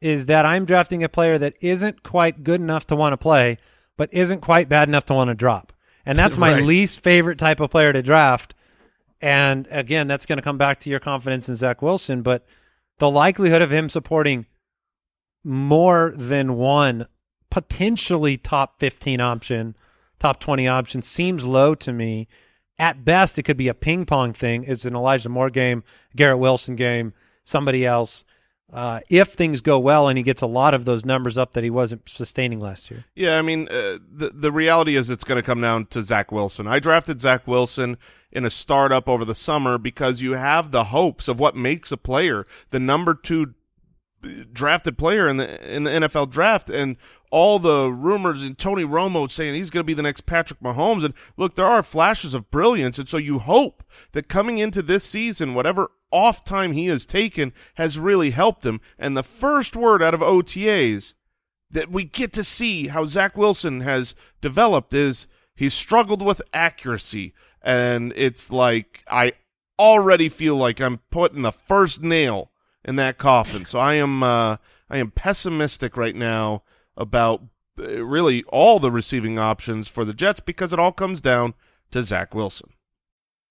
is that I'm drafting a player that isn't quite good enough to want to play, but isn't quite bad enough to want to drop. And that's my least favorite type of player to draft. And, again, that's going to come back to your confidence in Zach Wilson, but the likelihood of him supporting more than one potentially top 15 option, top 20 option seems low to me. At best, it could be a ping-pong thing. It's an Elijah Moore game, Garrett Wilson game, somebody else. If things go well and he gets a lot of those numbers up that he wasn't sustaining last year. Yeah, I mean, the reality is it's going to come down to Zach Wilson. I drafted Zach Wilson in a startup over the summer because you have the hopes of what makes a player the number 2 drafted player in the NFL draft, and all the rumors and Tony Romo saying he's going to be the next Patrick Mahomes. And look, there are flashes of brilliance, and so you hope that coming into this season, whatever off time he has taken has really helped him. And the first word out of OTAs that we get to see how Zach Wilson has developed is he's struggled with accuracy. And it's like, I already feel like I'm putting the first nail in that coffin. So I am pessimistic right now about really all the receiving options for the Jets because it all comes down to Zach Wilson.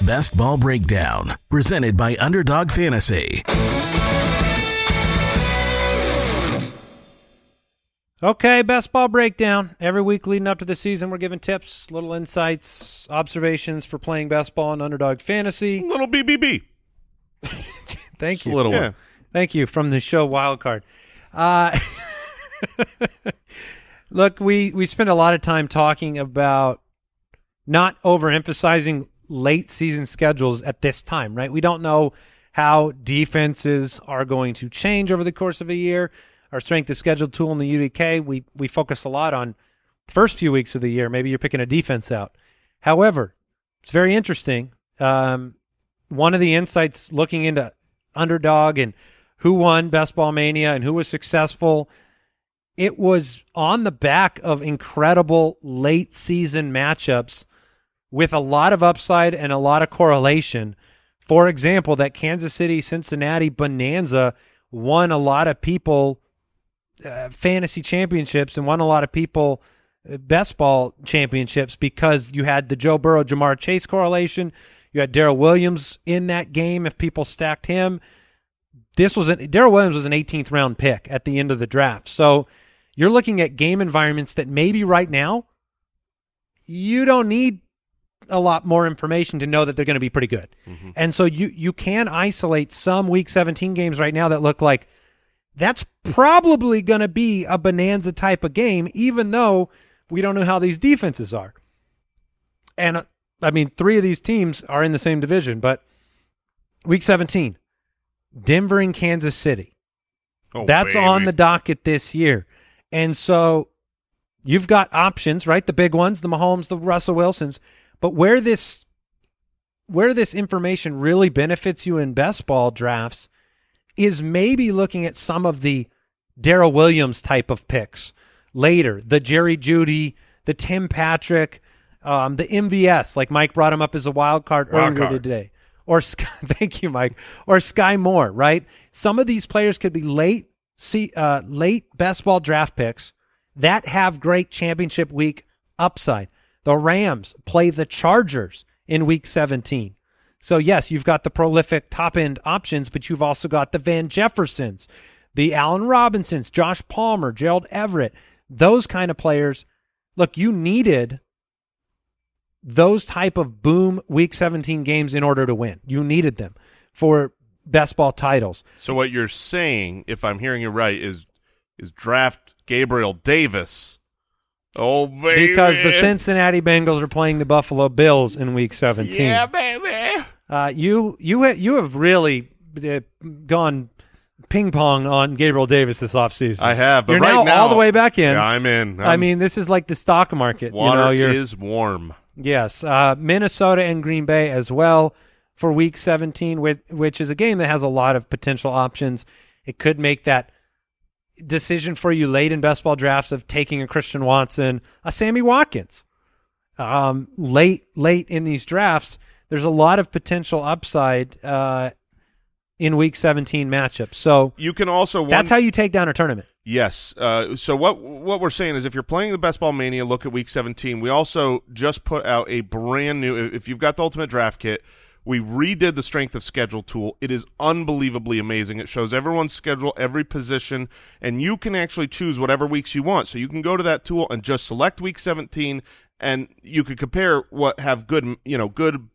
Best Ball Breakdown, presented by Underdog Fantasy. Okay, Best Ball Breakdown. Every week leading up to the season, we're giving tips, little insights, observations for playing best ball in Underdog Fantasy. Little BBB. Thank you. Little one. Thank you from the show Wildcard. Look, we spend a lot of time talking about not overemphasizing late season schedules at this time, right? We don't know how defenses are going to change over the course of a year. Our strength of schedule tool in the UDK, we focus a lot on the first few weeks of the year. Maybe you're picking a defense out. However, it's very interesting. One of the insights looking into Underdog and who won Best Ball Mania and who was successful, it was on the back of incredible late season matchups with a lot of upside and a lot of correlation. For example, that Kansas City-Cincinnati bonanza won a lot of people fantasy championships and won a lot of people best ball championships because you had the Joe Burrow-Jamar Chase correlation. You had Darrell Williams in that game if people stacked him. Darrell Williams was an 18th round pick at the end of the draft. So you're looking at game environments that maybe right now you don't need a lot more information to know that they're going to be pretty good. Mm-hmm. And so you can isolate some Week 17 games right now that look like That's probably going to be a bonanza type of game, even though we don't know how these defenses are. And I mean, three of these teams are in the same division, but week 17, Denver and Kansas City. Oh, that's baby. On the docket this year. And so you've got options, right? The big ones, the Mahomes, the Russell Wilsons, but where this information really benefits you in best ball drafts is maybe looking at some of the Darrell Williams type of picks later, the Jerry Jeudy, the Tim Patrick, the MVS, like Mike brought him up as a wild card earlier today. Or thank you, Mike. Or Sky Moore, right? Some of these players could be late best ball draft picks that have great championship week upside. The Rams play the Chargers in week 17. So, yes, you've got the prolific top-end options, but you've also got the Van Jeffersons, the Allen Robinsons, Josh Palmer, Gerald Everett, those kind of players. Look, you needed those type of boom week 17 games in order to win. You needed them for best ball titles. So what you're saying, if I'm hearing you right, is draft Gabriel Davis. Oh, baby. Because the Cincinnati Bengals are playing the Buffalo Bills in week 17. Yeah, baby. You have really gone ping pong on Gabriel Davis this offseason. I have, but you're now all the way back in. Yeah, I'm in. I mean, this is like the stock market. Water is warm. Yes, Minnesota and Green Bay as well for Week 17, which is a game that has a lot of potential options. It could make that decision for you late in best ball drafts of taking a Christian Watson, a Sammy Watkins. Late in these drafts, there's a lot of potential upside in Week 17 matchups. So you can also that's how you take down a tournament. Yes. So what we're saying is, if you're playing the Best Ball Mania, look at Week 17. We also just put out a brand new. If you've got the Ultimate Draft Kit, we redid the Strength of Schedule tool. It is unbelievably amazing. It shows everyone's schedule, every position, and you can actually choose whatever weeks you want. So you can go to that tool and just select Week 17, and you could compare what have good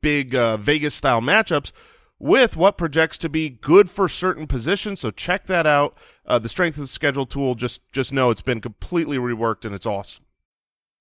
big Vegas style matchups with what projects to be good for certain positions. So check that out. The Strength of the Schedule tool, just know it's been completely reworked, and it's awesome.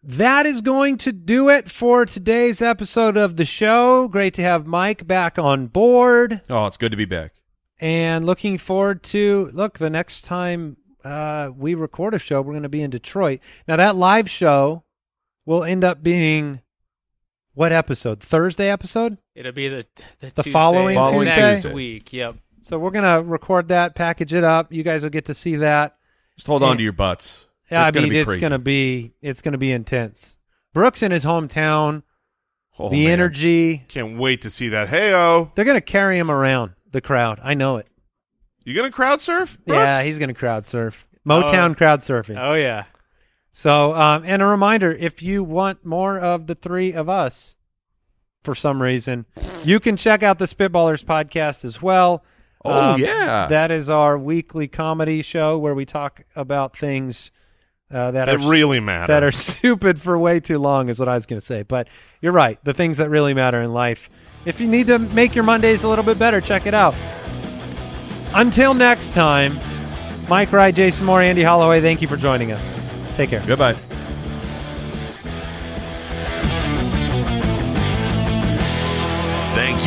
That is going to do it for today's episode of the show. Great to have Mike back on board. Oh, it's good to be back. And looking forward to, the next time we record a show, we're going to be in Detroit. Now, that live show will end up being what episode? Thursday episode? It'll be the following Tuesday? Next week, yep. So we're going to record that, package it up. You guys will get to see that. Just hold on to your butts. Yeah, it's gonna be intense. Brooks in his hometown, energy. Can't wait to see that. Hey-o. They're gonna carry him around the crowd. I know it. You gonna crowd surf, Brooks? Yeah, he's gonna crowd surf. Motown crowd surfing. Oh yeah. So, and a reminder: if you want more of the three of us, for some reason, you can check out the Spitballers podcast as well. Oh yeah, that is our weekly comedy show where we talk about things. That really matter. That are stupid for way too long is what I was going to say. But you're right. The things that really matter in life. If you need to make your Mondays a little bit better, check it out. Until next time, Mike Wright, Jason Moore, Andy Holloway, thank you for joining us. Take care. Goodbye. Thank